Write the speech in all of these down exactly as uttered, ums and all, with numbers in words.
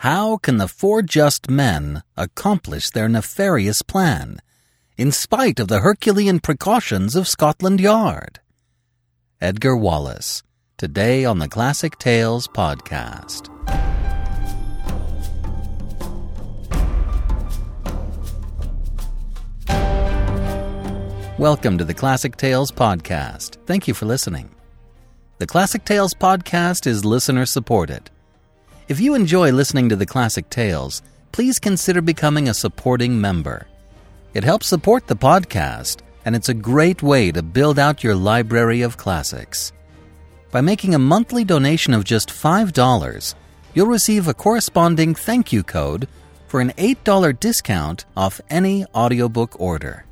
How can the Four Just Men accomplish their nefarious plan, in spite of the Herculean precautions of Scotland Yard? Edgar Wallace, today on the Classic Tales Podcast. Welcome to the Classic Tales Podcast. Thank you for listening. The Classic Tales Podcast is listener-supported. If you enjoy listening to the Classic Tales, please consider becoming a supporting member. It helps support the podcast, and it's a great way to build out your library of classics. By making a monthly donation of just five dollars, you'll receive a corresponding thank you code for an eight dollars discount off any audiobook order.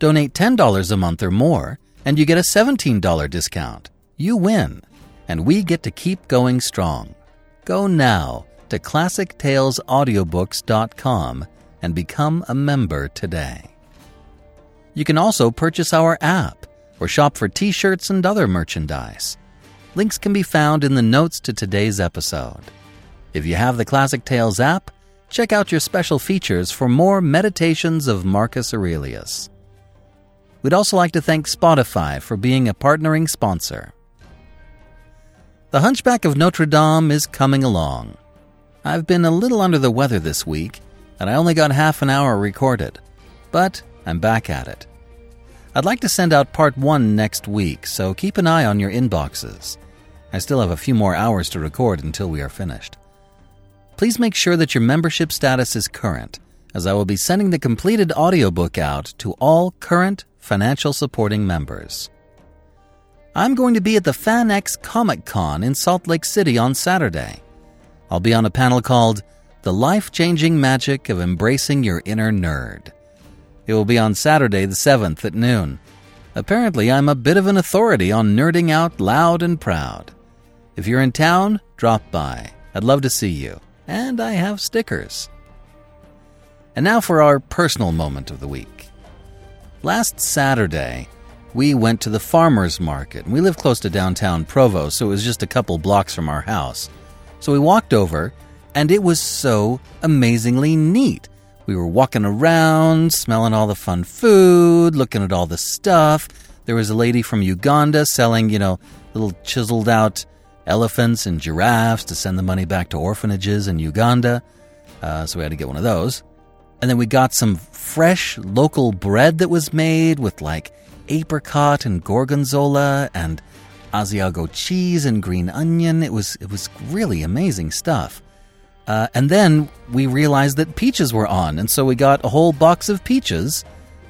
Donate ten dollars a month or more, and you get a seventeen dollars discount. You win, and we get to keep going strong. Go now to Classic Tales Audiobooks dot com and become a member today. You can also purchase our app or shop for t-shirts and other merchandise. Links can be found in the notes to today's episode. If you have the Classic Tales app, check out your special features for more meditations of Marcus Aurelius. We'd also like to thank Spotify for being a partnering sponsor. The Hunchback of Notre Dame is coming along. I've been a little under the weather this week, and I only got half an hour recorded, but I'm back at it. I'd like to send out part one next week, so keep an eye on your inboxes. I still have a few more hours to record until we are finished. Please make sure that your membership status is current, as I will be sending the completed audiobook out to all current financial supporting members. I'm going to be at the FanX Comic Con in Salt Lake City on Saturday. I'll be on a panel called The Life-Changing Magic of Embracing Your Inner Nerd. It will be on Saturday the seventh at noon. Apparently, I'm a bit of an authority on nerding out loud and proud. If you're in town, drop by. I'd love to see you. And I have stickers. And now for our personal moment of the week. Last Saturday, we went to the farmer's market. We live close to downtown Provo, so it was just a couple blocks from our house. So we walked over, and it was so amazingly neat. We were walking around, smelling all the fun food, looking at all the stuff. There was a lady from Uganda selling, you know, little chiseled out elephants and giraffes to send the money back to orphanages in Uganda. Uh, so we had to get one of those. And then we got some fresh local bread that was made with, like, apricot and gorgonzola and Asiago cheese and green onion. It was it was really amazing stuff. Uh, and then we realized that peaches were on, and so we got a whole box of peaches,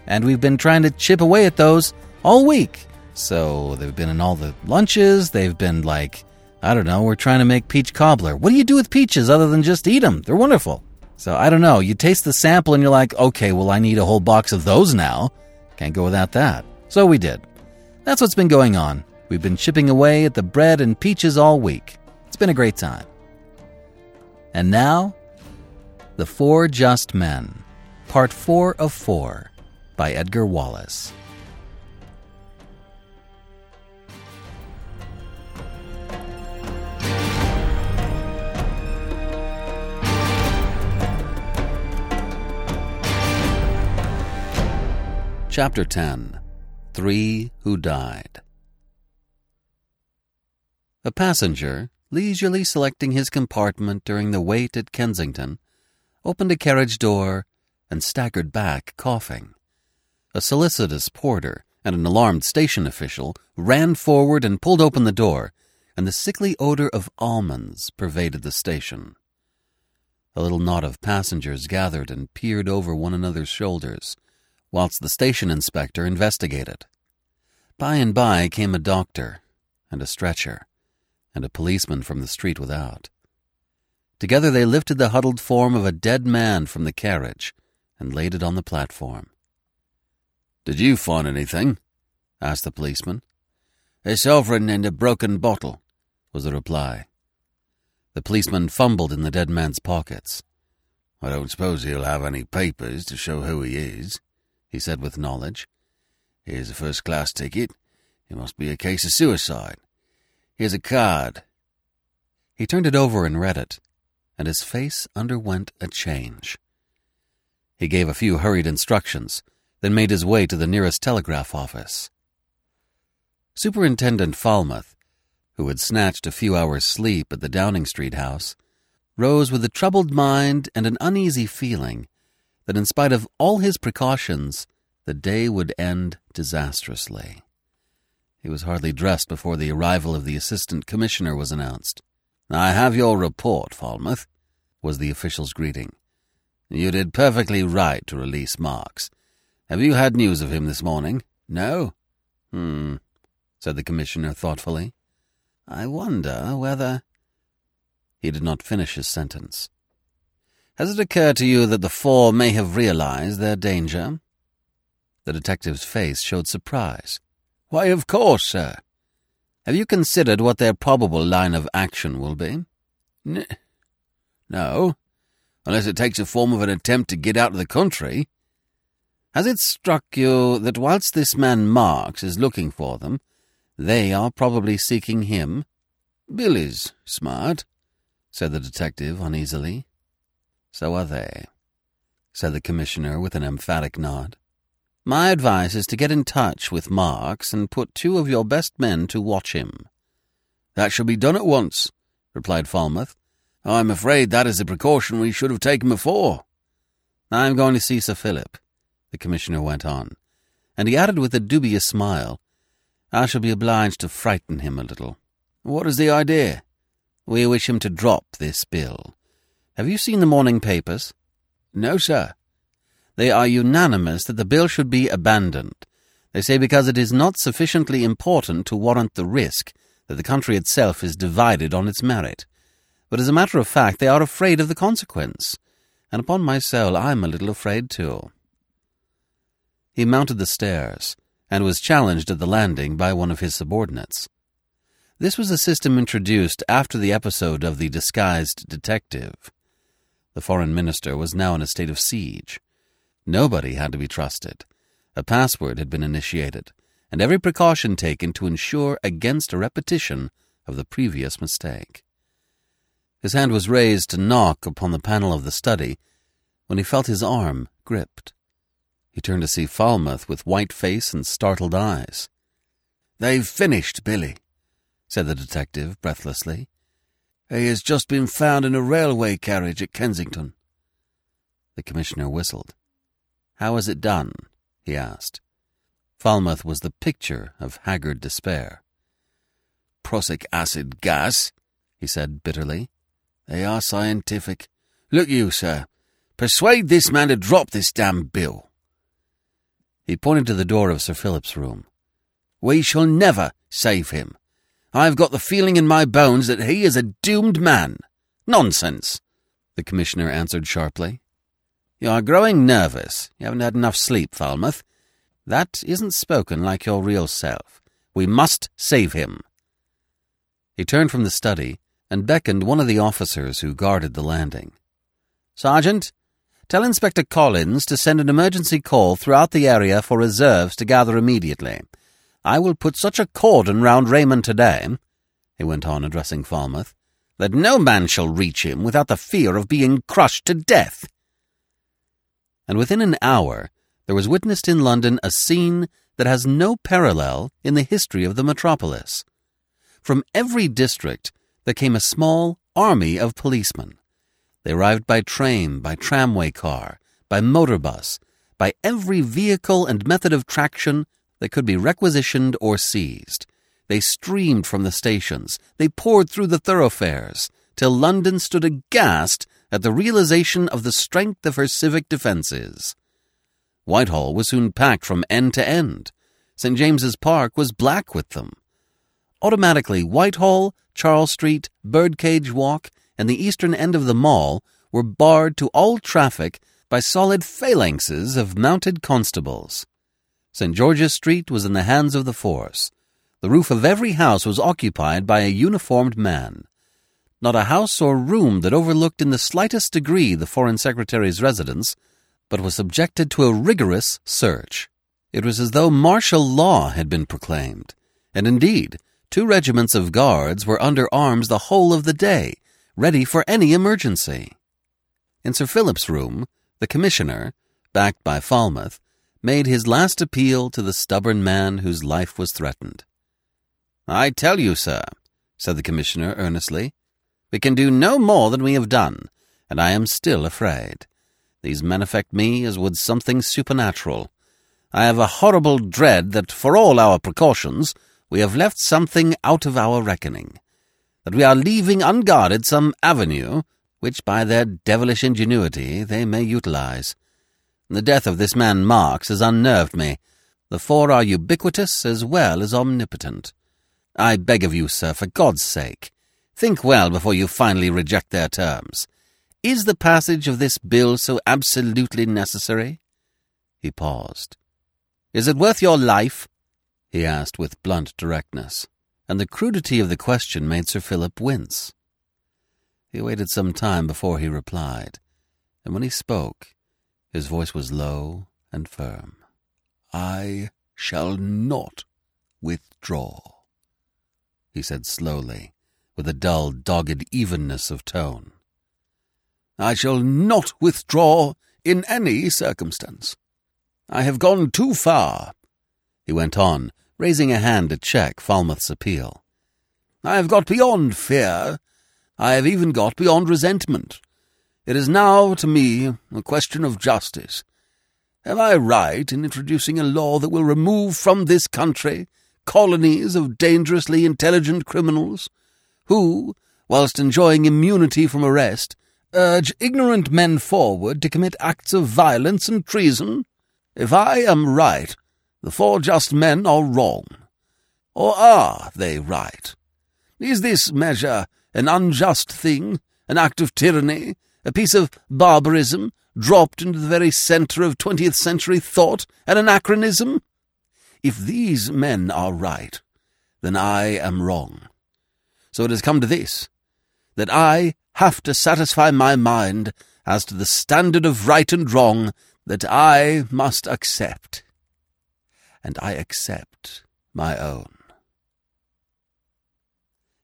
and we've been trying to chip away at those all week. So they've been in all the lunches. They've been like, I don't know, we're trying to make peach cobbler. What do you do with peaches other than just eat them? They're wonderful. So I don't know. You taste the sample and you're like, okay, well, I need a whole box of those now. Can't go without that. So we did. That's what's been going on. We've been chipping away at the bread and peaches all week. It's been a great time. And now, The Four Just Men, Part four of four, by Edgar Wallace. Chapter ten. Three Who Died. A passenger, leisurely selecting his compartment during the wait at Kensington, opened a carriage door and staggered back, coughing. A solicitous porter and an alarmed station official ran forward and pulled open the door, and the sickly odor of almonds pervaded the station. A little knot of passengers gathered and peered over one another's shoulders, whilst the station inspector investigated. By and by came a doctor, and a stretcher, and a policeman from the street without. Together they lifted the huddled form of a dead man from the carriage and laid it on the platform. "Did you find anything?" asked the policeman. "A sovereign and a broken bottle," was the reply. The policeman fumbled in the dead man's pockets. "I don't suppose he'll have any papers to show who he is," he said with knowledge. "Here's a first-class ticket. It must be a case of suicide. Here's a card." He turned it over and read it. and his face underwent a change. He gave a few hurried instructions, then made his way to the nearest telegraph office. Superintendent Falmouth, who had snatched a few hours' sleep at the Downing Street house, rose with a troubled mind and an uneasy feeling that in spite of all his precautions, the day would end disastrously. He was hardly dressed before the arrival of the Assistant Commissioner was announced. "I have your report, Falmouth," was the official's greeting. "You did perfectly right to release Marks. Have you had news of him this morning? No? Hmm, said the Commissioner thoughtfully. I wonder whether—" He did not finish his sentence. "Has it occurred to you that the four may have realized their danger?" The detective's face showed surprise. "Why, of course, sir. Have you considered what their probable line of action will be?" N- No, unless it takes the form of an attempt to get out of the country. Has it struck you that whilst this man Marks is looking for them, they are probably seeking him?" "Billy's smart," said the detective uneasily. "So are they," said the Commissioner with an emphatic nod. "My advice is to get in touch with Marks and put two of your best men to watch him." "That shall be done at once," replied Falmouth. "I'm afraid that is the precaution we should have taken before." "I'm going to see Sir Philip," the Commissioner went on, and he added with a dubious smile, "I shall be obliged to frighten him a little." "What is the idea?" "We wish him to drop this bill. Have you seen the morning papers?" "No, sir." "They are unanimous that the bill should be abandoned. They say because it is not sufficiently important to warrant the risk that the country itself is divided on its merit. But as a matter of fact, they are afraid of the consequence, and upon my soul I am a little afraid too." He mounted the stairs, and was challenged at the landing by one of his subordinates. This was a system introduced after the episode of the disguised detective. The foreign minister was now in a state of siege. Nobody had to be trusted. A password had been initiated, and every precaution taken to ensure against a repetition of the previous mistake. His hand was raised to knock upon the panel of the study when he felt his arm gripped. He turned to see Falmouth with white face and startled eyes. "They've finished, Billy," said the detective breathlessly. "He has just been found in a railway carriage at Kensington." The Commissioner whistled. "How is it done?" he asked. Falmouth was the picture of haggard despair. "Prussic acid gas," he said bitterly. "They are scientific. Look you, sir, persuade this man to drop this damn bill." He pointed to the door of Sir Philip's room. "We shall never save him. I've got the feeling in my bones that he is a doomed man." "Nonsense," the Commissioner answered sharply. "You are growing nervous. You haven't had enough sleep, Falmouth. That isn't spoken like your real self. We must save him." He turned from the study and beckoned one of the officers who guarded the landing. "Sergeant, tell Inspector Collins to send an emergency call throughout the area for reserves to gather immediately. I will put such a cordon round Raymond today," he went on, addressing Falmouth, "that no man shall reach him without the fear of being crushed to death." And within an hour there was witnessed in London a scene that has no parallel in the history of the metropolis. From every district there came a small army of policemen. They arrived by train, by tramway car, by motor bus, by every vehicle and method of traction that could be requisitioned or seized. They streamed from the stations, they poured through the thoroughfares, till London stood aghast at the realization of the strength of her civic defences. Whitehall was soon packed from end to end. Saint James's Park was black with them. Automatically, Whitehall, Charles Street, Birdcage Walk, and the eastern end of the Mall were barred to all traffic by solid phalanxes of mounted constables. Saint George's Street was in the hands of the force. The roof of every house was occupied by a uniformed man. Not a house or room that overlooked in the slightest degree the Foreign Secretary's residence, but was subjected to a rigorous search. It was as though martial law had been proclaimed, and indeed, two regiments of guards were under arms the whole of the day, ready for any emergency. In Sir Philip's room, the commissioner, backed by Falmouth, made his last appeal to the stubborn man whose life was threatened. "I tell you, sir," said the commissioner earnestly, "we can do no more than we have done, and I am still afraid. These men affect me as would something supernatural. I have a horrible dread that, for all our precautions, we have left something out of our reckoning, that we are leaving unguarded some avenue which by their devilish ingenuity they may utilize. The death of this man Marks has unnerved me. The four are ubiquitous as well as omnipotent. I beg of you, sir, for God's sake, think well before you finally reject their terms. Is the passage of this bill so absolutely necessary?" He paused. "Is it worth your life?" he asked with blunt directness, and the crudity of the question made Sir Philip wince. He waited some time before he replied, and when he spoke, his voice was low and firm. "I shall not withdraw," he said slowly, with a dull, dogged evenness of tone. "I shall not withdraw in any circumstance. I have gone too far," he went on, raising a hand to check Falmouth's appeal. "I have got beyond fear. I have even got beyond resentment. It is now, to me, a question of justice. Am I right in introducing a law that will remove from this country colonies of dangerously intelligent criminals, who, whilst enjoying immunity from arrest, urge ignorant men forward to commit acts of violence and treason? If I am right, the four just men are wrong. Or are they right? Is this measure an unjust thing, an act of tyranny, a piece of barbarism dropped into the very centre of twentieth century thought, an anachronism? If these men are right, then I am wrong. So it has come to this, that I have to satisfy my mind as to the standard of right and wrong that I must accept. And I accept my own."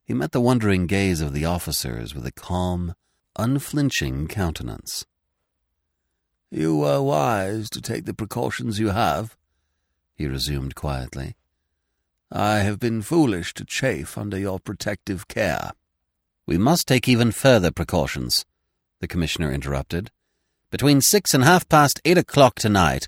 He met the wondering gaze of the officers with a calm, unflinching countenance. "You were wise to take the precautions you have," he resumed quietly. "I have been foolish to chafe under your protective care." "We must take even further precautions," the commissioner interrupted. "Between six and half past eight o'clock tonight,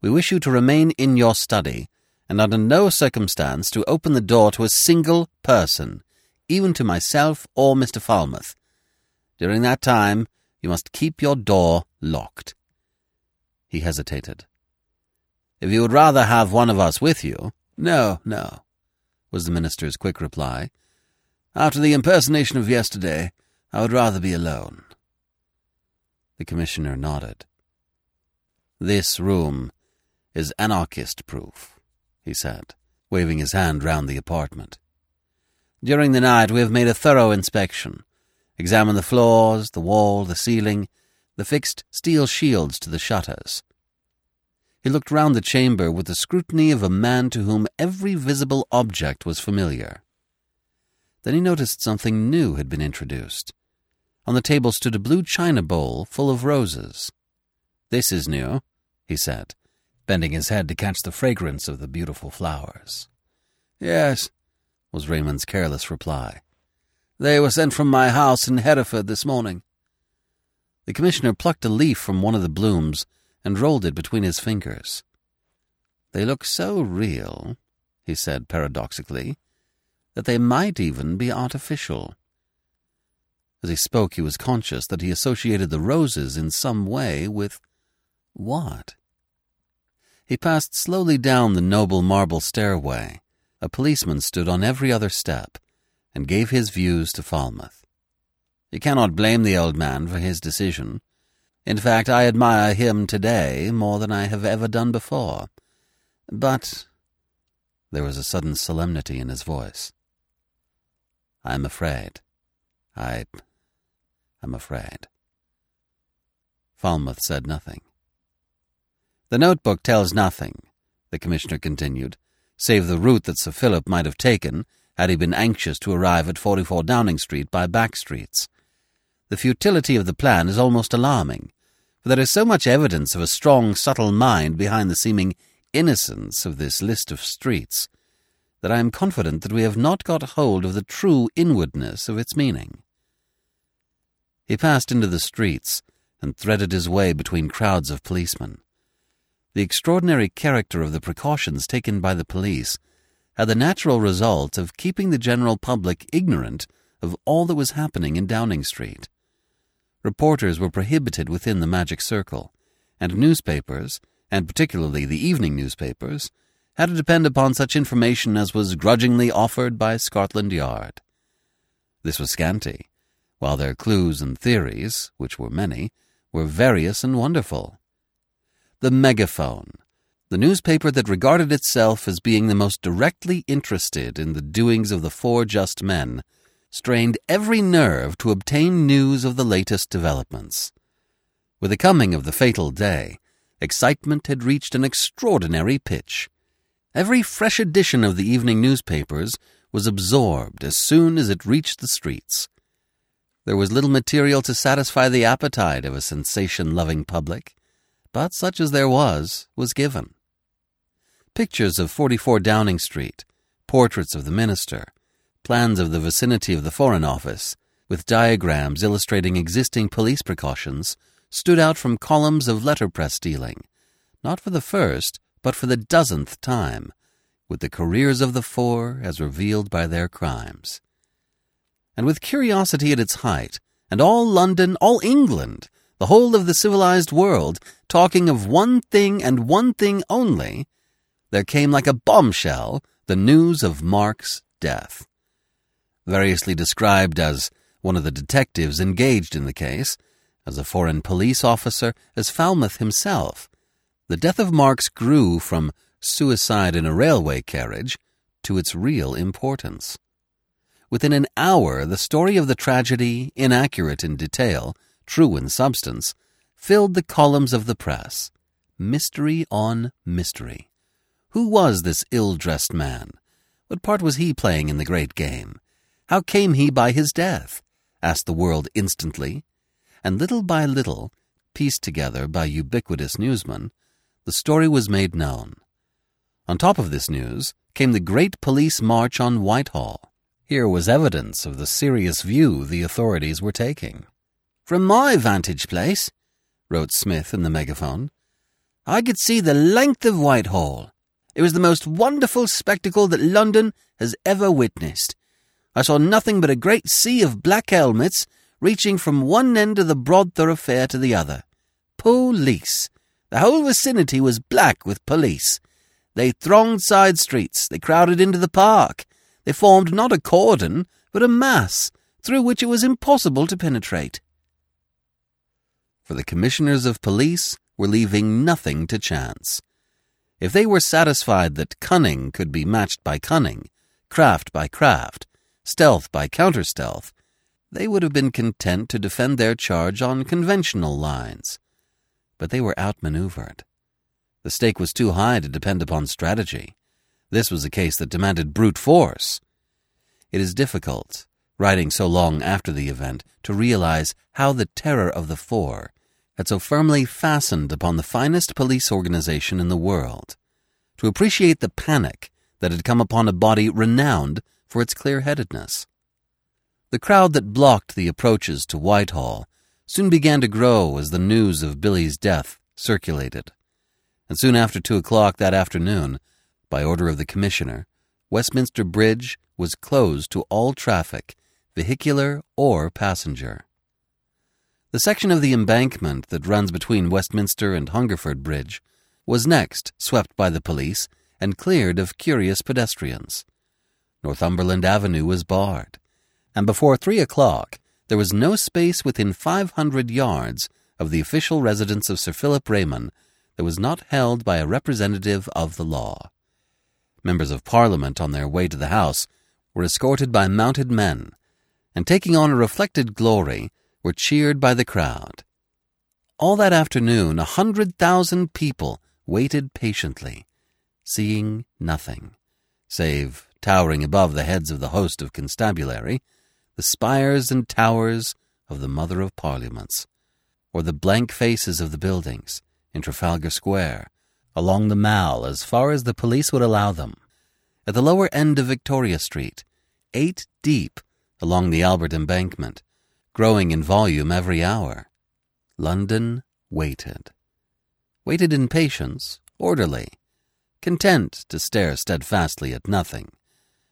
we wish you to remain in your study, and under no circumstance to open the door to a single person, even to myself or Mister Falmouth. During that time, you must keep your door locked." He hesitated. "If you would rather have one of us with you—" "No, no," was the minister's quick reply. "After the impersonation of yesterday, I would rather be alone." The commissioner nodded. "This room is anarchist-proof," he said, waving his hand round the apartment. "During the night we have made a thorough inspection. Examine the floors, the wall, the ceiling, the fixed steel shields to the shutters." He looked round the chamber with the scrutiny of a man to whom every visible object was familiar. Then he noticed something new had been introduced. On the table stood a blue china bowl full of roses. "This is new," he said, bending his head to catch the fragrance of the beautiful flowers. "Yes," was Raymond's careless reply. "They were sent from my house in Hereford this morning." The commissioner plucked a leaf from one of the blooms and rolled it between his fingers. "They look so real," he said paradoxically, "that they might even be artificial." As he spoke, he was conscious that he associated the roses in some way with what? He passed slowly down the noble marble stairway. A policeman stood on every other step, and gave his views to Falmouth. You cannot blame the old man for his decision. In fact, I admire him today more than I have ever done before. But— there was a sudden solemnity in his voice. I am afraid. I am afraid. Falmouth said nothing. "The notebook tells nothing," the commissioner continued, "save the route that Sir Philip might have taken had he been anxious to arrive at forty-four Downing Street by back streets. the futility of the plan is almost alarming, for there is so much evidence of a strong, subtle mind behind the seeming innocence of this list of streets that I am confident that we have not got hold of the true inwardness of its meaning. He passed into the streets and threaded his way between crowds of policemen. The extraordinary character of the precautions taken by the police had the natural result of keeping the general public ignorant of all that was happening in Downing Street. Reporters were prohibited within the magic circle, and newspapers, and particularly the evening newspapers, had to depend upon such information as was grudgingly offered by Scotland Yard. This was scanty, while their clues and theories, which were many, were various and wonderful. The megaphone, the newspaper that regarded itself as being the most directly interested in the doings of the Four Just Men, strained every nerve to obtain news of the latest developments. With the coming of the fatal day, excitement had reached an extraordinary pitch. Every fresh edition of the evening newspapers was absorbed as soon as it reached the streets. There was little material to satisfy the appetite of a sensation-loving public, but such as there was, was given. Pictures of forty-four Downing Street, portraits of the minister, plans of the vicinity of the Foreign Office, with diagrams illustrating existing police precautions, stood out from columns of letterpress dealing, not for the first, but for the dozenth time, with the careers of the four as revealed by their crimes. And with curiosity at its height, and all London, all England, the whole of the civilized world, talking of one thing and one thing only, there came like a bombshell the news of Mark's death. Variously described as one of the detectives engaged in the case, as a foreign police officer, as Falmouth himself, the death of Marks grew from suicide in a railway carriage to its real importance. Within an hour, the story of the tragedy, inaccurate in detail, true in substance, filled the columns of the press. Mystery on mystery. Who was this ill-dressed man? What part was he playing in the great game? How came he by his death? Asked the world instantly. And little by little, pieced together by ubiquitous newsmen, the story was made known. On top of this news came the great police march on Whitehall. Here was evidence of the serious view the authorities were taking. "From my vantage place," wrote Smith in the megaphone, "I could see the length of Whitehall. It was the most wonderful spectacle that London has ever witnessed. I saw nothing but a great sea of black helmets reaching from one end of the broad thoroughfare to the other. Police! The whole vicinity was black with police. They thronged side streets, they crowded into the park, they formed not a cordon, but a mass, through which it was impossible to penetrate." For the commissioners of police were leaving nothing to chance. If they were satisfied that cunning could be matched by cunning, craft by craft, stealth by counter-stealth, they would have been content to defend their charge on conventional lines. But they were outmaneuvered. The stake was too high to depend upon strategy. This was a case that demanded brute force. It is difficult, writing so long after the event, to realize how the terror of the four had so firmly fastened upon the finest police organization in the world, to appreciate the panic that had come upon a body renowned for its clear-headedness. The crowd that blocked the approaches to Whitehall soon began to grow as the news of Billy's death circulated, and soon after two o'clock that afternoon, by order of the Commissioner, Westminster Bridge was closed to all traffic, vehicular or passenger. The section of the embankment that runs between Westminster and Hungerford Bridge was next swept by the police and cleared of curious pedestrians. Northumberland Avenue was barred, and before three o'clock there was no space within five hundred yards of the official residence of Sir Philip Raymond that was not held by a representative of the law. Members of Parliament on their way to the House were escorted by mounted men, and taking on a reflected glory, were cheered by the crowd. All that afternoon a hundred thousand people waited patiently, seeing nothing, save, towering above the heads of the host of constabulary, the spires and towers of the Mother of Parliaments, or the blank faces of the buildings in Trafalgar Square, along the Mall as far as the police would allow them, at the lower end of Victoria Street, eight deep along the Albert Embankment, growing in volume every hour. London waited. Waited in patience, orderly, content to stare steadfastly at nothing,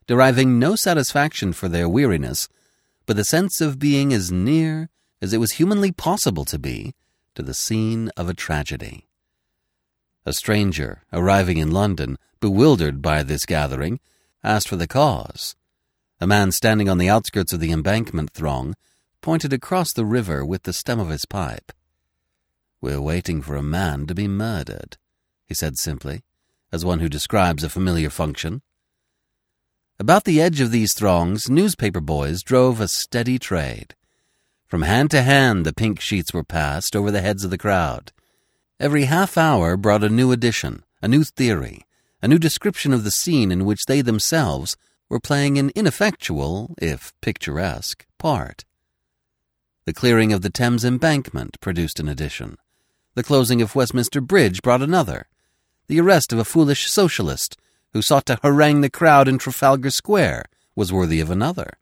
deriving no satisfaction for their weariness, but the sense of being as near as it was humanly possible to be to the scene of a tragedy. A stranger, arriving in London, bewildered by this gathering, asked for the cause. A man standing on the outskirts of the embankment throng pointed across the river with the stem of his pipe. "We're waiting for a man to be murdered," he said simply, as one who describes a familiar function. About the edge of these throngs, newspaper boys drove a steady trade. From hand to hand, the pink sheets were passed over the heads of the crowd. Every half hour brought a new edition, a new theory, a new description of the scene in which they themselves were playing an ineffectual, if picturesque, part. The clearing of the Thames Embankment produced an edition. The closing of Westminster Bridge brought another. The arrest of a foolish socialist who sought to harangue the crowd in Trafalgar Square was worthy of another.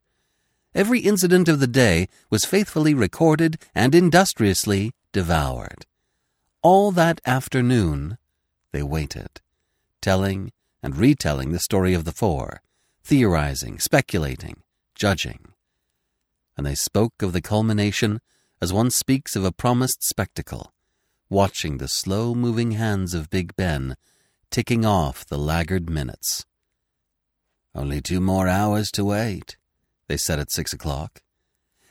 Every incident of the day was faithfully recorded and industriously devoured. All that afternoon they waited, telling and retelling the story of the four, theorizing, speculating, judging. And they spoke of the culmination as one speaks of a promised spectacle, watching the slow-moving hands of Big Ben ticking off the laggard minutes. "Only two more hours to wait," they said at six o'clock.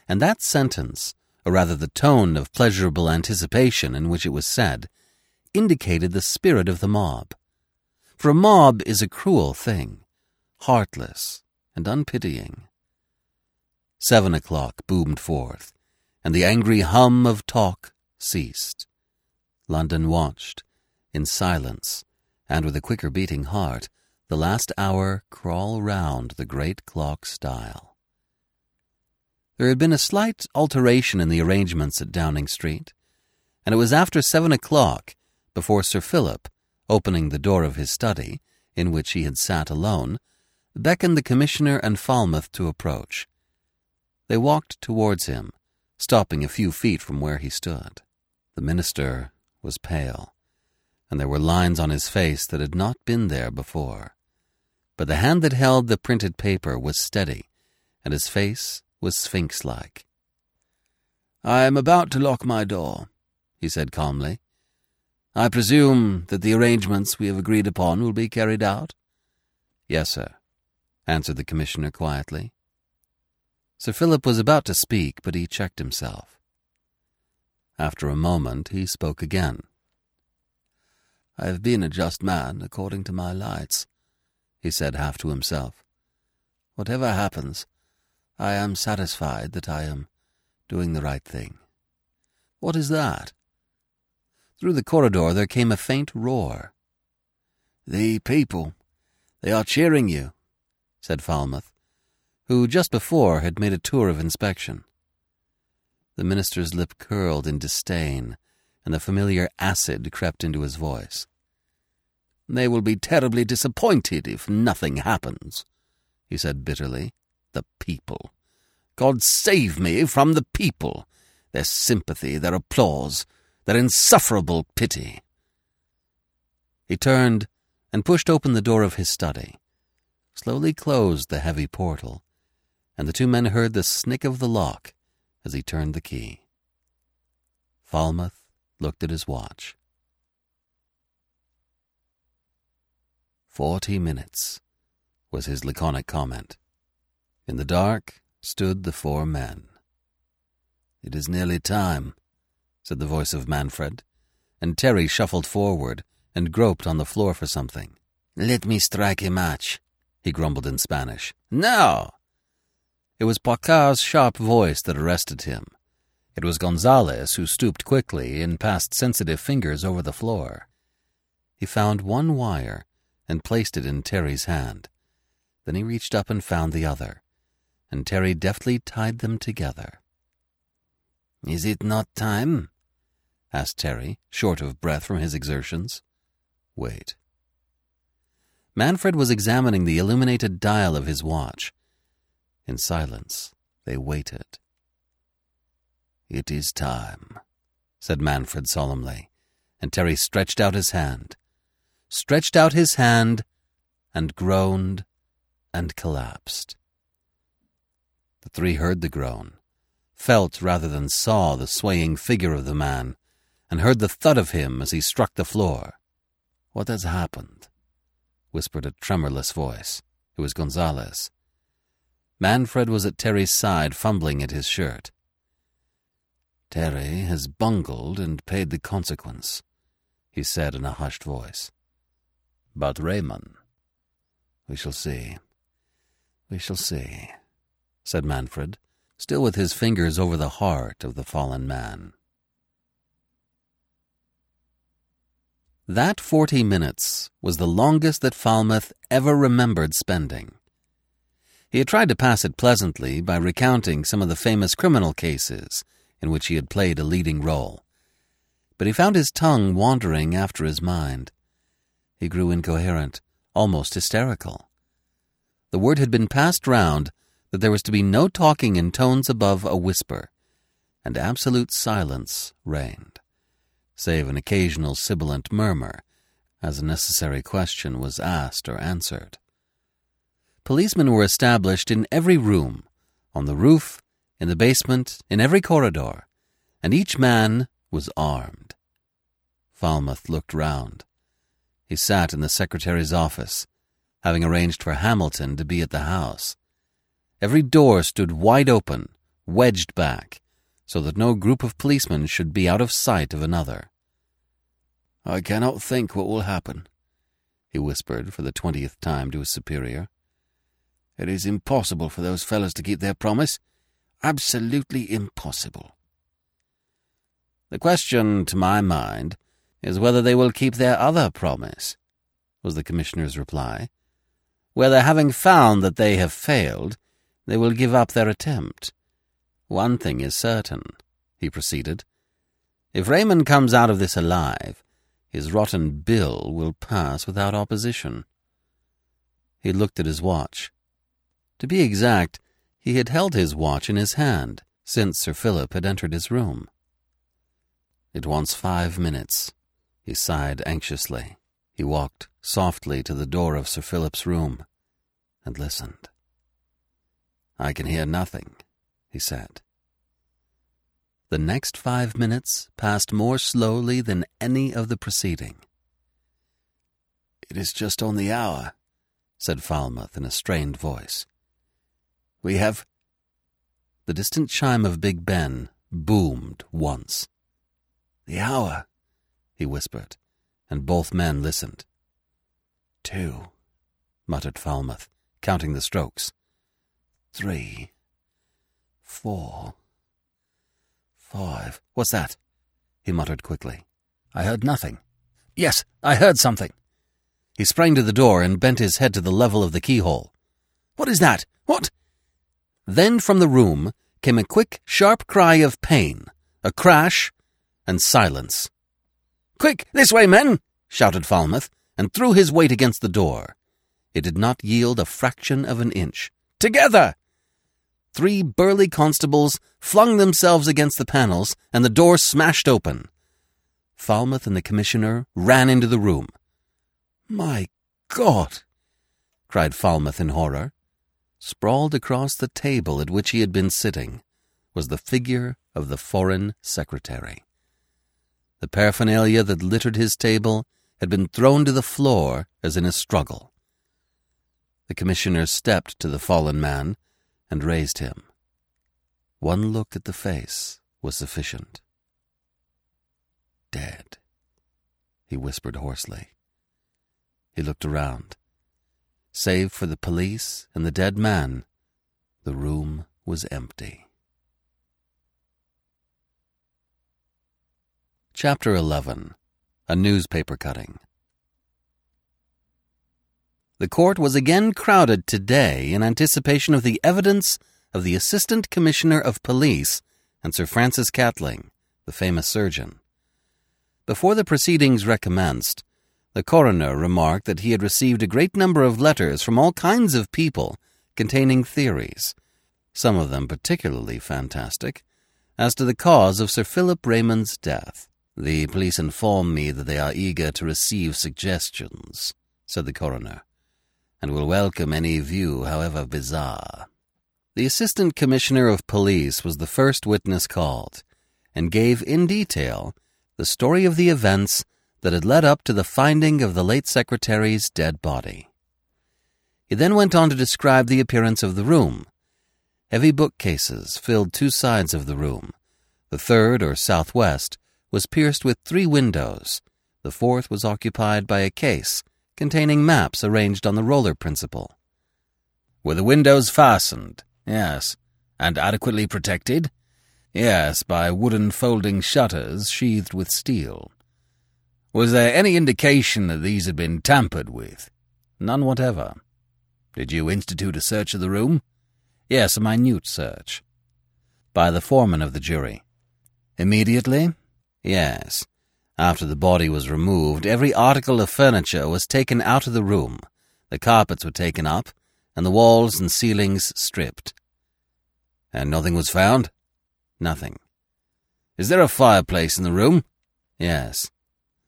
And that sentence, or rather the tone of pleasurable anticipation in which it was said, indicated the spirit of the mob. For a mob is a cruel thing, heartless and unpitying. Seven o'clock boomed forth, and the angry hum of talk ceased. London watched, in silence, and with a quicker beating heart, the last hour crawl round the great clock's dial. There had been a slight alteration in the arrangements at Downing Street, and it was after seven o'clock before Sir Philip, opening the door of his study, in which he had sat alone, beckoned the Commissioner and Falmouth to approach. They walked towards him, stopping a few feet from where he stood. The minister was pale, and there were lines on his face that had not been there before. But the hand that held the printed paper was steady, and his face was sphinx-like. "I am about to lock my door," he said calmly. "I presume that the arrangements we have agreed upon will be carried out?" "Yes, sir," answered the Commissioner quietly. Sir Philip was about to speak, but he checked himself. After a moment he spoke again. "I have been a just man according to my lights," he said half to himself. "Whatever happens, I am satisfied that I am doing the right thing. What is that?" Through the corridor there came a faint roar. "The people, they are cheering you," said Falmouth, who just before had made a tour of inspection. The minister's lip curled in disdain, and the familiar acid crept into his voice. "They will be terribly disappointed if nothing happens," he said bitterly. "The people. God save me from the people, their sympathy, their applause, their insufferable pity." He turned and pushed open the door of his study, slowly closed the heavy portal, and the two men heard the snick of the lock as he turned the key. Falmouth looked at his watch. Forty minutes, was his laconic comment. In the dark stood the four men. "It is nearly time," said the voice of Manfred, and Terry shuffled forward and groped on the floor for something. "Let me strike a match," he grumbled in Spanish. "No!" It was Poicard's sharp voice that arrested him. It was Gonzalez who stooped quickly and passed sensitive fingers over the floor. He found one wire and placed it in Terry's hand. Then he reached up and found the other, and Terry deftly tied them together. "Is it not time?" asked Terry, short of breath from his exertions. "Wait." Manfred was examining the illuminated dial of his watch. In silence, they waited. "It is time," said Manfred solemnly, and Terry stretched out his hand, stretched out his hand, and groaned and collapsed. The three heard the groan, felt rather than saw the swaying figure of the man, and heard the thud of him as he struck the floor. "What has happened?" whispered a tremorless voice. It was Gonzalez. Manfred was at Terry's side, fumbling at his shirt. "Terry has bungled and paid the consequence," he said in a hushed voice. "But Raymond—" "We shall see. We shall see," said Manfred, still with his fingers over the heart of the fallen man. That forty minutes was the longest that Falmouth ever remembered spending. He had tried to pass it pleasantly by recounting some of the famous criminal cases in which he had played a leading role. But he found his tongue wandering after his mind. He grew incoherent, almost hysterical. The word had been passed round that there was to be no talking in tones above a whisper, and absolute silence reigned, save an occasional sibilant murmur as a necessary question was asked or answered. Policemen were established in every room, on the roof, in the basement, in every corridor, and each man was armed. Falmouth looked round. He sat in the secretary's office, having arranged for Hamilton to be at the house. Every door stood wide open, wedged back, so that no group of policemen should be out of sight of another. "I cannot think what will happen," he whispered for the twentieth time to his superior. "It is impossible for those fellows to keep their promise. Absolutely impossible. The question, to my mind, is whether they will keep their other promise," was the commissioner's reply. "Whether, having found that they have failed, they will give up their attempt. One thing is certain," he proceeded. "If Raymond comes out of this alive, his rotten bill will pass without opposition." He looked at his watch. To be exact, he had held his watch in his hand since Sir Philip had entered his room. "It wants five minutes," he sighed anxiously. He walked softly to the door of Sir Philip's room and listened. "I can hear nothing," he said. The next five minutes passed more slowly than any of the preceding. "It is just on the hour," said Falmouth in a strained voice. "We have—" The distant chime of Big Ben boomed once. "The hour," he whispered, and both men listened. "Two," muttered Falmouth, counting the strokes. "Three, four, five. What's that?" he muttered quickly. "I heard nothing. Yes, I heard something." He sprang to the door and bent his head to the level of the keyhole. "What is that? What?" Then from the room came a quick, sharp cry of pain, a crash, and silence. "Quick, this way, men!" shouted Falmouth, and threw his weight against the door. It did not yield a fraction of an inch. "Together!" Three burly constables flung themselves against the panels, and the door smashed open. Falmouth and the commissioner ran into the room. "My God!" cried Falmouth in horror. Sprawled across the table at which he had been sitting was the figure of the Foreign Secretary. The paraphernalia that littered his table had been thrown to the floor as in a struggle. The commissioner stepped to the fallen man and raised him. One look at the face was sufficient. "Dead," he whispered hoarsely. He looked around. Save for the police and the dead man, the room was empty. Chapter eleven. A Newspaper Cutting. The court was again crowded today in anticipation of the evidence of the Assistant Commissioner of Police and Sir Francis Catling, the famous surgeon. Before the proceedings recommenced, the coroner remarked that he had received a great number of letters from all kinds of people containing theories, some of them particularly fantastic, as to the cause of Sir Philip Raymond's death. "The police inform me that they are eager to receive suggestions," said the coroner, "and will welcome any view, however bizarre." The Assistant Commissioner of Police was the first witness called, and gave in detail the story of the events that had led up to the finding of the late secretary's dead body. He then went on to describe the appearance of the room. Heavy bookcases filled two sides of the room. The third, or southwest, was pierced with three windows. The fourth was occupied by a case containing maps arranged on the roller principle. "Were the windows fastened?" "Yes." "And adequately protected?" "Yes, by wooden folding shutters sheathed with steel." "Was there any indication that these had been tampered with?" "None whatever." "Did you institute a search of the room?" "Yes, a minute search." "By the foreman of the jury?" "Immediately?" "Yes. After the body was removed, every article of furniture was taken out of the room, the carpets were taken up, and the walls and ceilings stripped." "And nothing was found?" "Nothing." "Is there a fireplace in the room?" "Yes."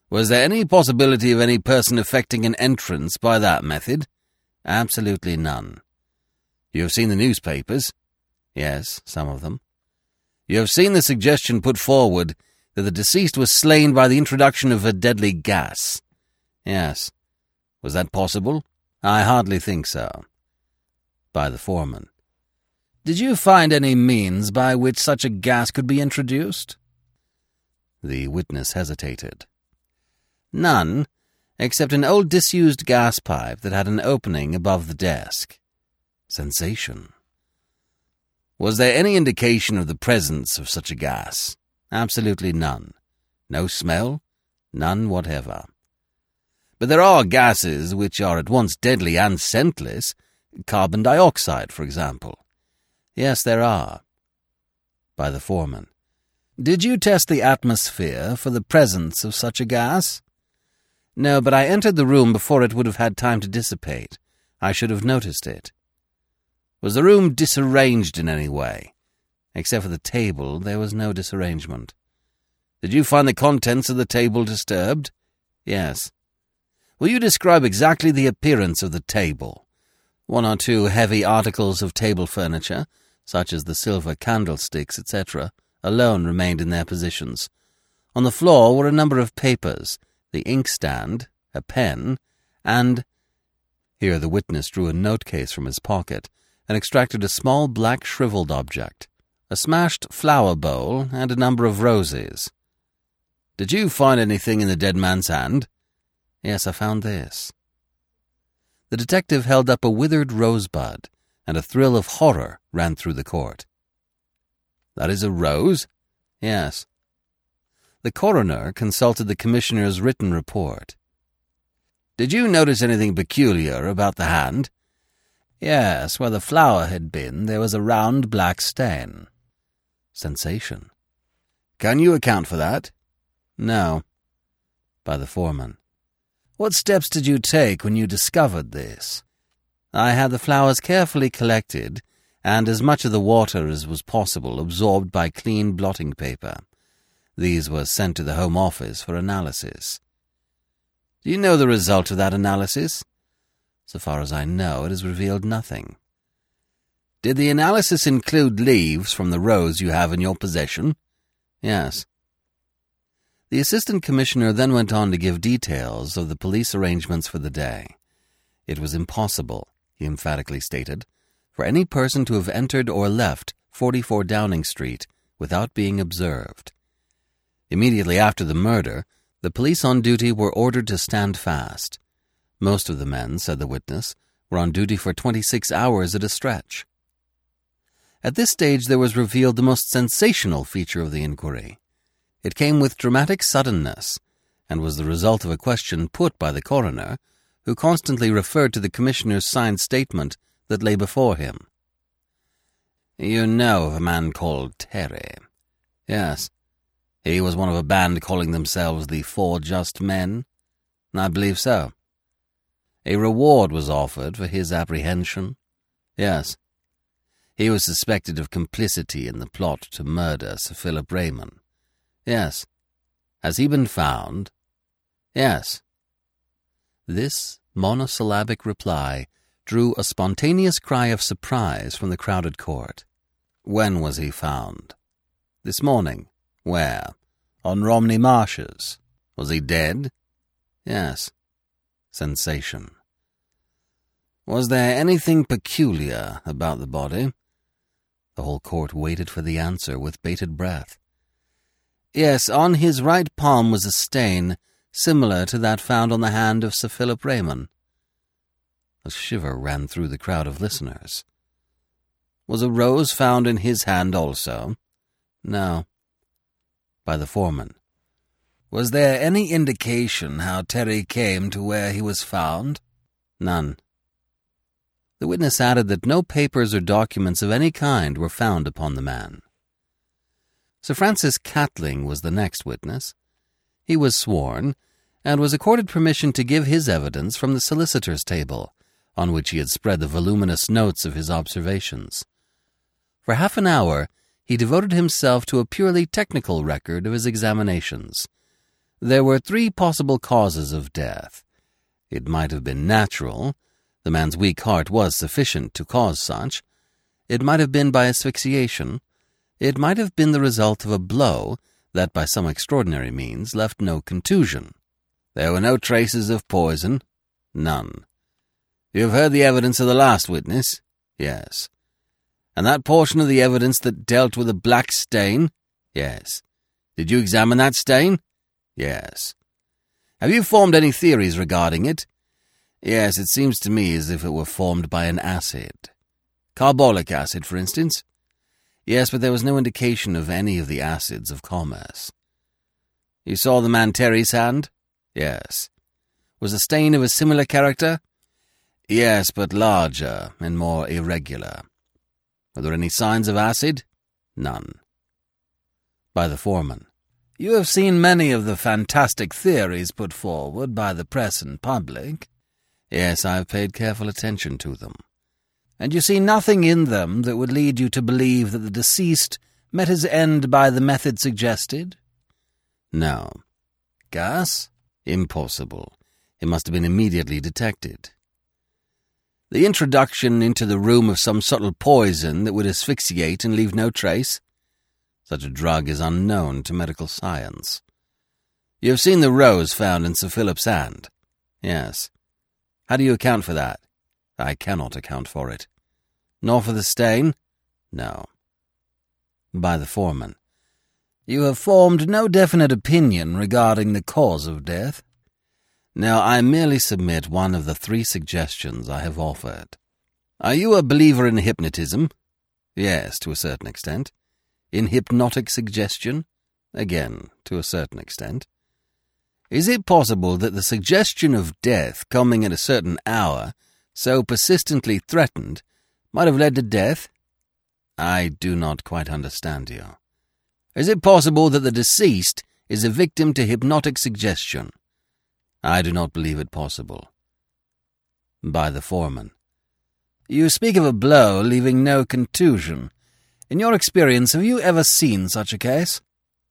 "Was there any possibility of any person effecting an entrance by that method?" "Absolutely none." "You have seen the newspapers?" "Yes, some of them." "You have seen the suggestion put forward that the deceased was slain by the introduction of a deadly gas?" "Yes." "Was that possible?" "I hardly think so." By the foreman: "Did you find any means by which such a gas could be introduced?" The witness hesitated. "None, except an old disused gas pipe that had an opening above the desk." Sensation. "Was there any indication of the presence of such a gas?" "Absolutely none." "No smell?" "None whatever." "But there are gases which are at once deadly and scentless, carbon dioxide, for example." "Yes, there are." By the foreman: "Did you test the atmosphere for the presence of such a gas?" "No, but I entered the room before it would have had time to dissipate. I should have noticed it." "Was the room disarranged in any way?" "Except for the table, there was no disarrangement." "Did you find the contents of the table disturbed?" "Yes." "Will you describe exactly the appearance of the table?" "One or two heavy articles of table furniture, such as the silver candlesticks, et cetera, alone remained in their positions. On the floor were a number of papers, the inkstand, a pen, and—" Here the witness drew a note-case from his pocket and extracted a small black shriveled object, a smashed flower bowl, and a number of roses. "Did you find anything in the dead man's hand?" "Yes, I found this." The detective held up a withered rosebud, and a thrill of horror ran through the court. "That is a rose?" "Yes." The coroner consulted the commissioner's written report. "Did you notice anything peculiar about the hand?" "Yes, where the flower had been, there was a round black stain." Sensation. "Can you account for that?" "No." By the foreman: "What steps did you take when you discovered this?" "I had the flowers carefully collected, and as much of the water as was possible absorbed by clean blotting paper. These were sent to the Home Office for analysis." "Do you know the result of that analysis?" "So far as I know, it has revealed nothing." "Did the analysis include leaves from the rose you have in your possession?" "Yes." The Assistant Commissioner then went on to give details of the police arrangements for the day. It was impossible, he emphatically stated, for any person to have entered or left forty-four Downing Street without being observed. Immediately after the murder, the police on duty were ordered to stand fast. Most of the men, said the witness, were on duty for twenty-six hours at a stretch. At this stage there was revealed the most sensational feature of the inquiry. It came with dramatic suddenness, and was the result of a question put by the coroner, who constantly referred to the commissioner's signed statement that lay before him. "You know of a man called Terry. Yes. He was one of a band calling themselves the Four Just Men. I believe so. A reward was offered for his apprehension. Yes. He was suspected of complicity in the plot to murder Sir Philip Raymond. Yes. Has he been found? Yes. This monosyllabic reply drew a spontaneous cry of surprise from the crowded court. When was he found? This morning. Where? On Romney Marshes. Was he dead? Yes. Sensation. Was there anything peculiar about the body? The whole court waited for the answer with bated breath. Yes, on his right palm was a stain similar to that found on the hand of Sir Philip Raymond. A shiver ran through the crowd of listeners. Was a rose found in his hand also? No. By the foreman. Was there any indication how Terry came to where he was found? None. The witness added that no papers or documents of any kind were found upon the man. Sir Francis Catling was the next witness. He was sworn, and was accorded permission to give his evidence from the solicitor's table, on which he had spread the voluminous notes of his observations. For half an hour, he devoted himself to a purely technical record of his examinations. There were three possible causes of death. It might have been natural. The man's weak heart was sufficient to cause such. It might have been by asphyxiation. It might have been the result of a blow that, by some extraordinary means, left no contusion. There were no traces of poison. None. You have heard the evidence of the last witness? Yes. And that portion of the evidence that dealt with a black stain? Yes. Did you examine that stain? Yes. Have you formed any theories regarding it? Yes, it seems to me as if it were formed by an acid. Carbolic acid, for instance? Yes, but there was no indication of any of the acids of commerce. You saw the man Terry's hand? Yes. Was the stain of a similar character? Yes, but larger and more irregular. Were there any signs of acid? None. By the foreman. You have seen many of the fantastic theories put forward by the press and public. Yes, I have paid careful attention to them. And you see nothing in them that would lead you to believe that the deceased met his end by the method suggested? No. Gas? Impossible. It must have been immediately detected. The introduction into the room of some subtle poison that would asphyxiate and leave no trace? Such a drug is unknown to medical science. You have seen the rose found in Sir Philip's hand? Yes. How do you account for that? I cannot account for it. Nor for the stain? No. By the foreman. You have formed no definite opinion regarding the cause of death? Now, I merely submit one of the three suggestions I have offered. Are you a believer in hypnotism? Yes, to a certain extent. In hypnotic suggestion? Again, to a certain extent. Is it possible that the suggestion of death coming at a certain hour, so persistently threatened, might have led to death? I do not quite understand you. Is it possible that the deceased is a victim to hypnotic suggestion? I do not believe it possible. By the foreman. You speak of a blow leaving no contusion. In your experience, have you ever seen such a case?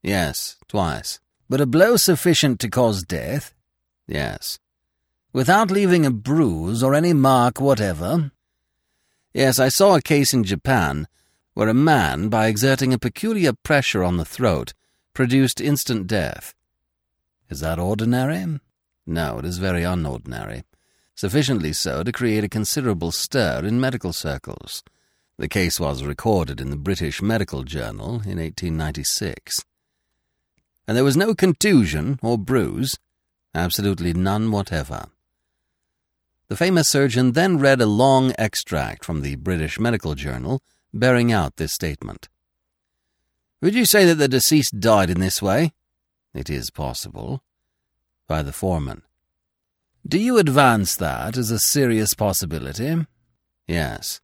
Yes, twice. But a blow sufficient to cause death? Yes. Without leaving a bruise or any mark whatever? Yes, I saw a case in Japan where a man, by exerting a peculiar pressure on the throat, produced instant death. Is that ordinary? No, it is very unordinary, sufficiently so to create a considerable stir in medical circles. The case was recorded in the British Medical Journal in eighteen ninety-six. And there was no contusion or bruise, absolutely none whatever. The famous surgeon then read a long extract from the British Medical Journal bearing out this statement. Would you say that the deceased died in this way? It is possible. By the foreman. Do you advance that as a serious possibility? Yes.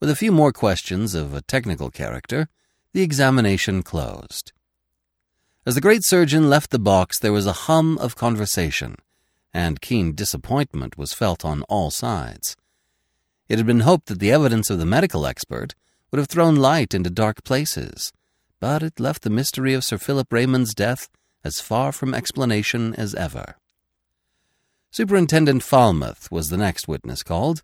With a few more questions of a technical character, the examination closed. As the great surgeon left the box, there was a hum of conversation, and keen disappointment was felt on all sides. It had been hoped that the evidence of the medical expert would have thrown light into dark places, but it left the mystery of Sir Philip Raymond's death as far from explanation as ever. Superintendent Falmouth was the next witness called.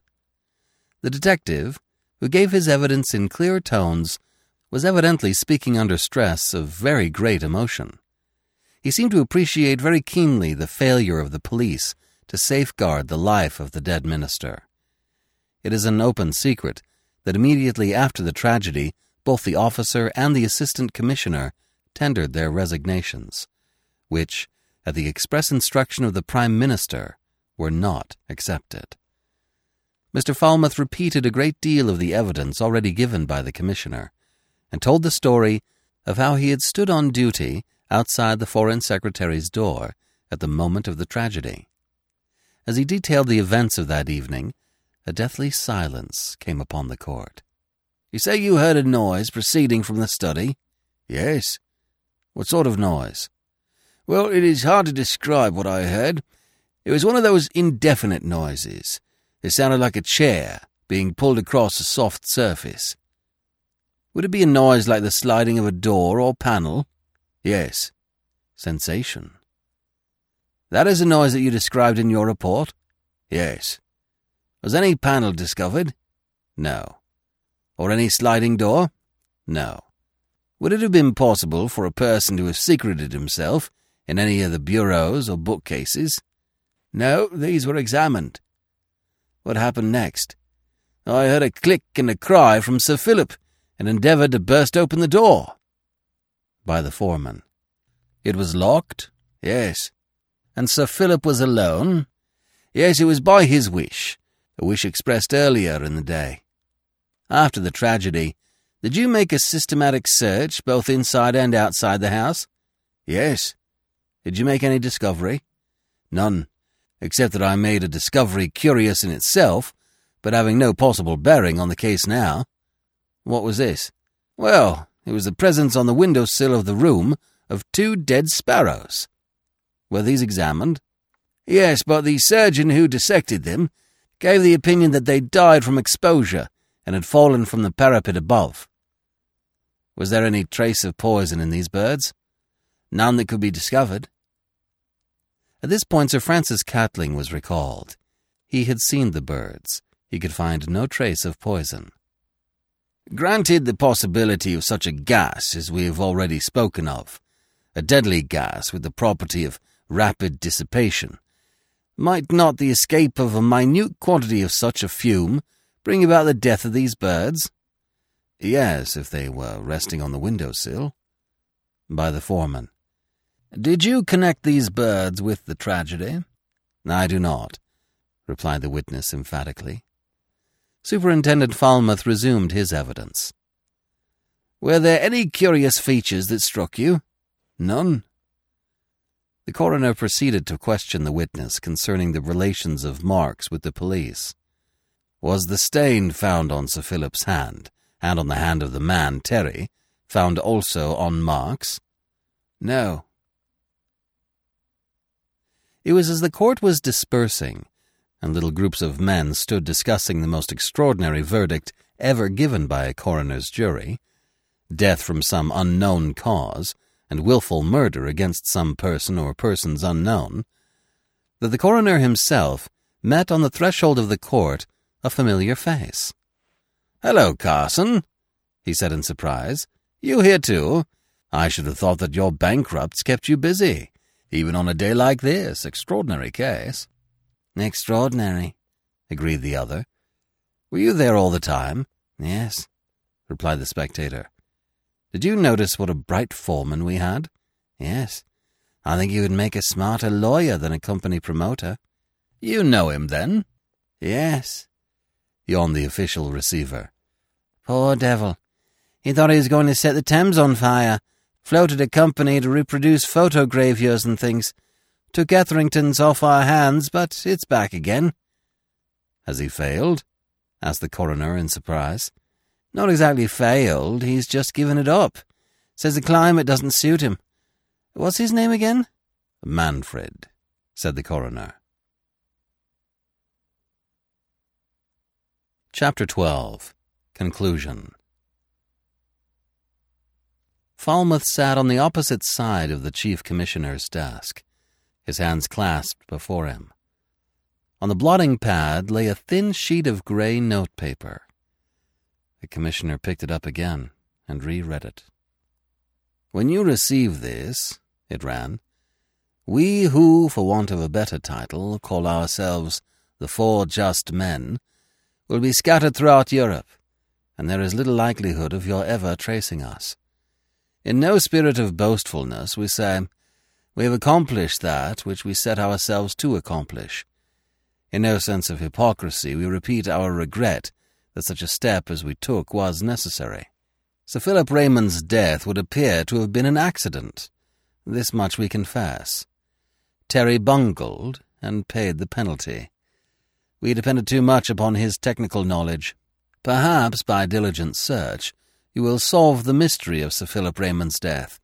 The detective, who gave his evidence in clear tones, was evidently speaking under stress of very great emotion. He seemed to appreciate very keenly the failure of the police to safeguard the life of the dead minister. It is an open secret that immediately after the tragedy, both the officer and the assistant commissioner tendered their resignations, which, at the express instruction of the Prime Minister, were not accepted. Mister Falmouth repeated a great deal of the evidence already given by the commissioner, and told the story of how he had stood on duty outside the Foreign Secretary's door at the moment of the tragedy. As he detailed the events of that evening, a deathly silence came upon the court. "You say you heard a noise proceeding from the study?" "Yes." "What sort of noise?" "Well, it is hard to describe what I heard. It was one of those indefinite noises. It sounded like a chair being pulled across a soft surface." "Would it be a noise like the sliding of a door or panel?" "Yes." "Sensation." "That is a noise that you described in your report?" "Yes." "Was any panel discovered?" "No." "Or any sliding door?" "No." "Would it have been possible for a person to have secreted himself in any of the bureaus or bookcases?" "No, these were examined." "What happened next?" "I heard a click and a cry from Sir Philip, and endeavoured to burst open the door." By the foreman. "It was locked?" "Yes." "And Sir Philip was alone?" "Yes, it was by his wish. A wish expressed earlier in the day." "After the tragedy, did you make a systematic search both inside and outside the house?" "Yes." "Did you make any discovery?" "None, except that I made a discovery curious in itself, but having no possible bearing on the case now." "What was this?" "Well, it was the presence on the windowsill of the room of two dead sparrows." "Were these examined?" "Yes, but the surgeon who dissected them gave the opinion that they died from exposure and had fallen from the parapet above." "Was there any trace of poison in these birds?" "None that could be discovered." At this point Sir Francis Catling was recalled. He had seen the birds. He could find no trace of poison. "Granted the possibility of such a gas as we have already spoken of, a deadly gas with the property of rapid dissipation, might not the escape of a minute quantity of such a fume bring about the death of these birds?" "Yes, if they were resting on the windowsill." By the foreman. "Did you connect these birds with the tragedy?" "I do not," replied the witness emphatically. Superintendent Falmouth resumed his evidence. "Were there any curious features that struck you?" "None." The coroner proceeded to question the witness concerning the relations of Marks with the police. "Was the stain found on Sir Philip's hand, and on the hand of the man, Terry, found also on Marks?" "No." It was as the court was dispersing, and little groups of men stood discussing the most extraordinary verdict ever given by a coroner's jury, death from some unknown cause, and willful murder against some person or persons unknown, that the coroner himself met on the threshold of the court a familiar face. "Hello, Carson," he said in surprise. "You here too? I should have thought that your bankrupts kept you busy, even on a day like this. Extraordinary case." "Extraordinary," agreed the other. "Were you there all the time?" "Yes," replied the spectator. "Did you notice what a bright foreman we had?" "Yes. I think he would make a smarter lawyer than a company promoter." "You know him, then?" "Yes," yawned the official receiver. "Poor devil. He thought he was going to set the Thames on fire, floated a company to reproduce photo gravures and things. Took Etherington's off our hands, but it's back again." "Has he failed?" asked the coroner in surprise. Not exactly failed, he's just given it up. Says the climate doesn't suit him. What's his name again? Manfred, said the coroner. Chapter twelve. Conclusion. Falmouth sat on the opposite side of the Chief Commissioner's desk, his hands clasped before him. On the blotting pad lay a thin sheet of grey notepaper. The Commissioner picked it up again and reread it. "When you receive this," it ran, "we who, for want of a better title, call ourselves the Four Just Men, will be scattered throughout Europe, and there is little likelihood of your ever tracing us. In no spirit of boastfulness, we say, we have accomplished that which we set ourselves to accomplish. In no sense of hypocrisy, we repeat our regret that such a step as we took was necessary. Sir Philip Raymond's death would appear to have been an accident. This much we confess. Terry bungled and paid the penalty. We depended too much upon his technical knowledge. Perhaps by diligent search you will solve the mystery of Sir Philip Raymond's death.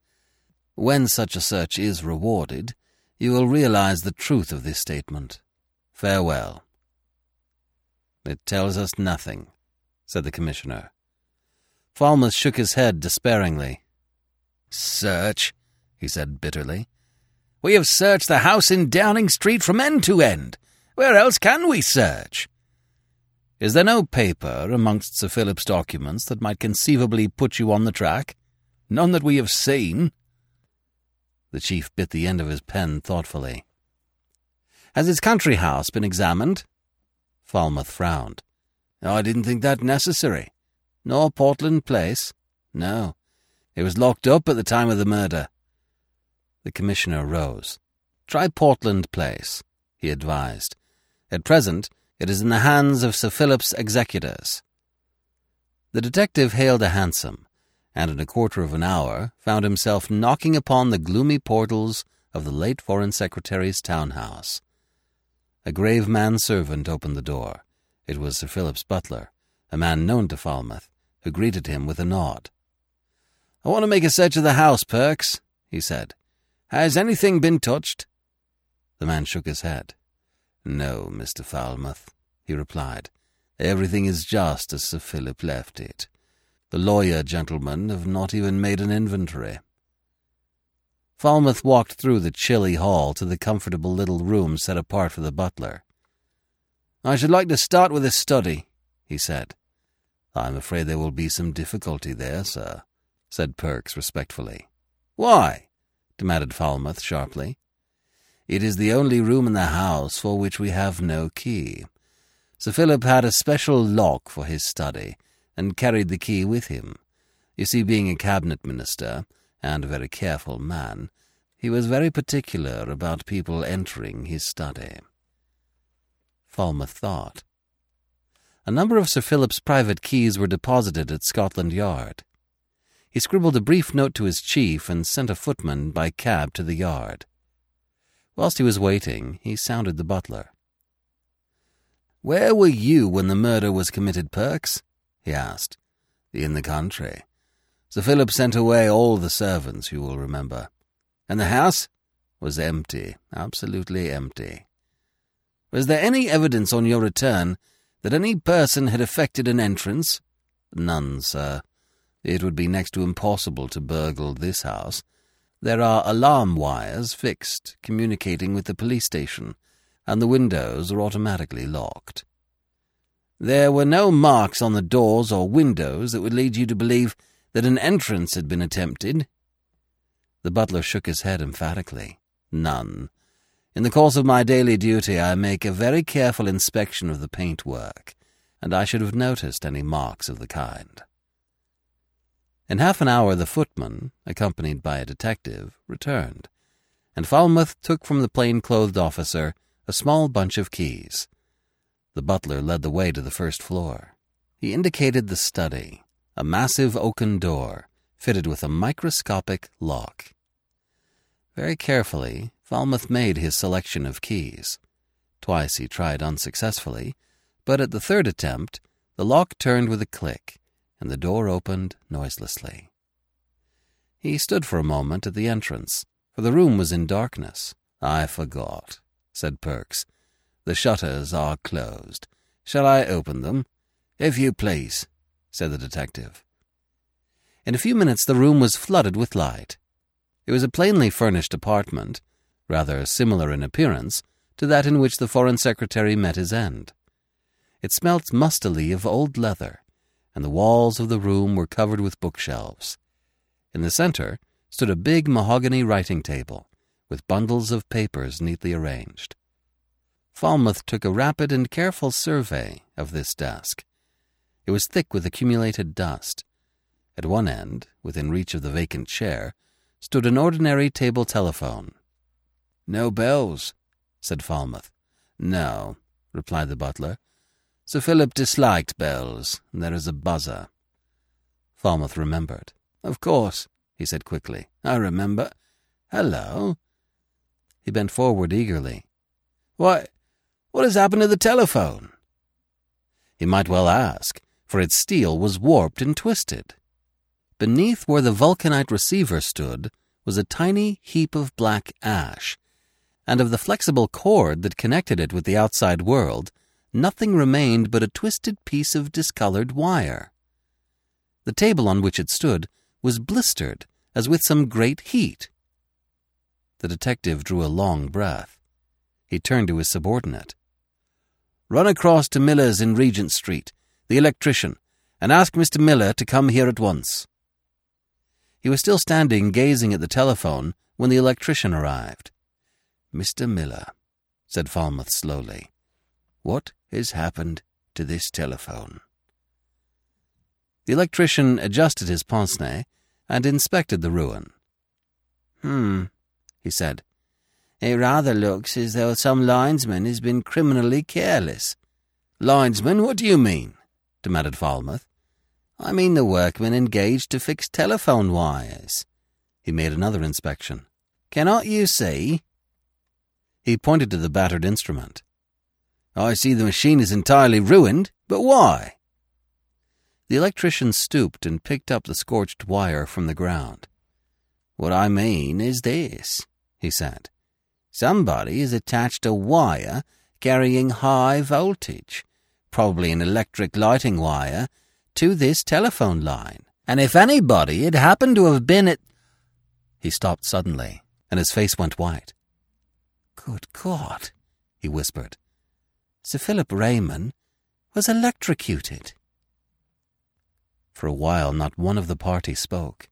When such a search is rewarded, you will realize the truth of this statement. Farewell." "It tells us nothing," said the Commissioner. Falmouth shook his head despairingly. "Search," he said bitterly. "We have searched the house in Downing Street from end to end. Where else can we search? Is there no paper amongst Sir Philip's documents that might conceivably put you on the track? None that we have seen." The Chief bit the end of his pen thoughtfully. "Has his country house been examined?" Falmouth frowned. "I didn't think that necessary. Nor Portland Place. No. It was locked up at the time of the murder." The Commissioner rose. "Try Portland Place," he advised. "At present, it is in the hands of Sir Philip's executors." The detective hailed a hansom, and in a quarter of an hour found himself knocking upon the gloomy portals of the late Foreign Secretary's townhouse. A grave manservant opened the door. It was Sir Philip's butler, a man known to Falmouth, who greeted him with a nod. "I want to make a search of the house, Perks," he said. "Has anything been touched?" The man shook his head. "No, Mister Falmouth," he replied. "Everything is just as Sir Philip left it. The lawyer gentlemen have not even made an inventory." Falmouth walked through the chilly hall to the comfortable little room set apart for the butler. "I should like to start with a study," he said. "I'm afraid there will be some difficulty there, sir," said Perks respectfully. "Why?" demanded Falmouth sharply. "It is the only room in the house for which we have no key. Sir Philip had a special lock for his study, and carried the key with him. You see, being a cabinet minister, and a very careful man, he was very particular about people entering his study." Falmouth thought. A number of Sir Philip's private keys were deposited at Scotland Yard. He scribbled a brief note to his chief and sent a footman by cab to the yard. Whilst he was waiting, he sounded the butler. "Where were you when the murder was committed, Perks?" he asked. "In the country. Sir Philip sent away all the servants, you will remember. And the house was empty, absolutely empty. Was there any evidence on your return that any person had effected an entrance?" "None, sir. It would be next to impossible to burgle this house. There are alarm wires fixed, communicating with the police station, and the windows are automatically locked." "There were no marks on the doors or windows that would lead you to believe that an entrance had been attempted?" The butler shook his head emphatically. "None. In the course of my daily duty I make a very careful inspection of the paintwork, and I should have noticed any marks of the kind." In half an hour the footman, accompanied by a detective, returned, and Falmouth took from the plain-clothed officer a small bunch of keys. The butler led the way to the first floor. He indicated the study, a massive oaken door, fitted with a microscopic lock. Very carefully, Falmouth made his selection of keys. Twice he tried unsuccessfully, but at the third attempt, the lock turned with a click, and the door opened noiselessly. He stood for a moment at the entrance, for the room was in darkness. "I forgot," said Perks. "The shutters are closed. Shall I open them?" "If you please," said the detective. In a few minutes the room was flooded with light. It was a plainly furnished apartment, rather similar in appearance to that in which the Foreign Secretary met his end. It smelt mustily of old leather, and the walls of the room were covered with bookshelves. In the center stood a big mahogany writing table, with bundles of papers neatly arranged. Falmouth took a rapid and careful survey of this desk. It was thick with accumulated dust. At one end, within reach of the vacant chair, stood an ordinary table telephone. "No bells," said Falmouth. "No," replied the butler. "Sir Philip disliked bells, and there is a buzzer." Falmouth remembered. "Of course," he said quickly. "I remember. Hello." He bent forward eagerly. "Why, what has happened to the telephone?" He might well ask, for its steel was warped and twisted. Beneath where the vulcanite receiver stood was a tiny heap of black ash, and of the flexible cord that connected it with the outside world, nothing remained but a twisted piece of discolored wire. The table on which it stood was blistered, as with some great heat. The detective drew a long breath. He turned to his subordinate. "Run across to Miller's in Regent Street, the electrician, and ask Mister Miller to come here at once." He was still standing gazing at the telephone when the electrician arrived. "Mister Miller," said Falmouth slowly, "what has happened to this telephone?" The electrician adjusted his pince-nez and inspected the ruin. "Hmm," he said. "It rather looks as though some linesman has been criminally careless." "Linesman, what do you mean?" demanded Falmouth. "I mean the workmen engaged to fix telephone wires." He made another inspection. "Cannot you see?" He pointed to the battered instrument. "I see the machine is entirely ruined, but why?" The electrician stooped and picked up the scorched wire from the ground. "What I mean is this," he said. "Somebody has attached a wire carrying high voltage, probably an electric lighting wire, to this telephone line. And if anybody had happened to have been at—" He stopped suddenly, and his face went white. "Good God," he whispered. "Sir Philip Raymond was electrocuted." For a while not one of the party spoke.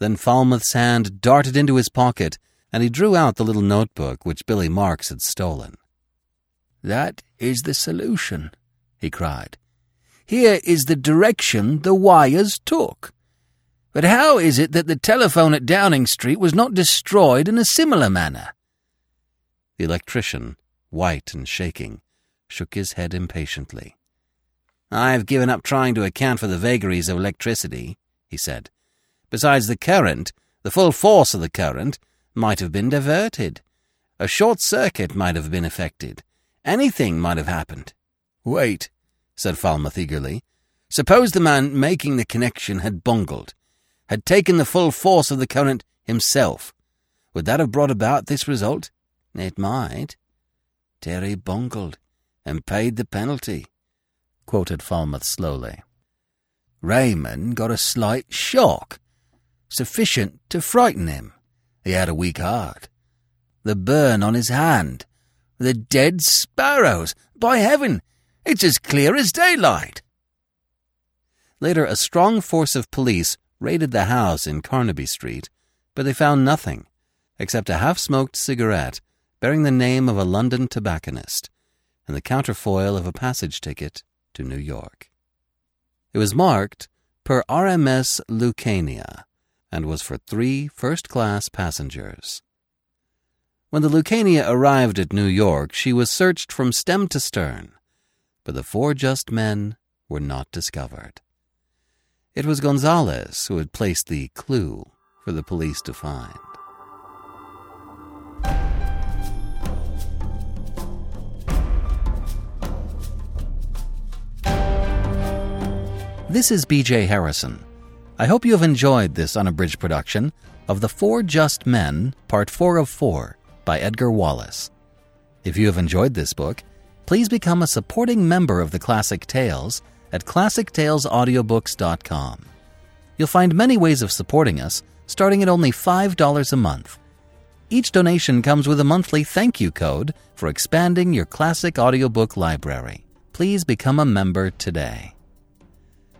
Then Falmouth's hand darted into his pocket, and he drew out the little notebook which Billy Marks had stolen. "That is the solution," he cried. "Here is the direction the wires took. But how is it that the telephone at Downing Street was not destroyed in a similar manner?" The electrician, white and shaking, shook his head impatiently. "I have given up trying to account for the vagaries of electricity," he said. "Besides, the current, the full force of the current, might have been diverted. A short circuit might have been effected. Anything might have happened." "Wait," said Falmouth eagerly. "Suppose the man making the connection had bungled, had taken the full force of the current himself. Would that have brought about this result?" "It might." "Terry bungled and paid the penalty," quoted Falmouth slowly. "Raymond got a slight shock, sufficient to frighten him. He had a weak heart. The burn on his hand. The dead sparrows. By heaven, it's as clear as daylight." Later, a strong force of police raided the house in Carnaby Street, but they found nothing, except a half-smoked cigarette bearing the name of a London tobacconist and the counterfoil of a passage ticket to New York. It was marked per R M S Lucania and was for three first-class passengers. When the Lucania arrived at New York, she was searched from stem to stern, but the Four Just Men were not discovered. It was Gonzalez who had placed the clue for the police to find. This is B J Harrison. I hope you have enjoyed this unabridged production of The Four Just Men, Part four of four, by Edgar Wallace. If you have enjoyed this book, please become a supporting member of the Classic Tales at Classic Tales Audiobooks dot com. You'll find many ways of supporting us, starting at only five dollars a month. Each donation comes with a monthly thank you code for expanding your classic audiobook library. Please become a member today.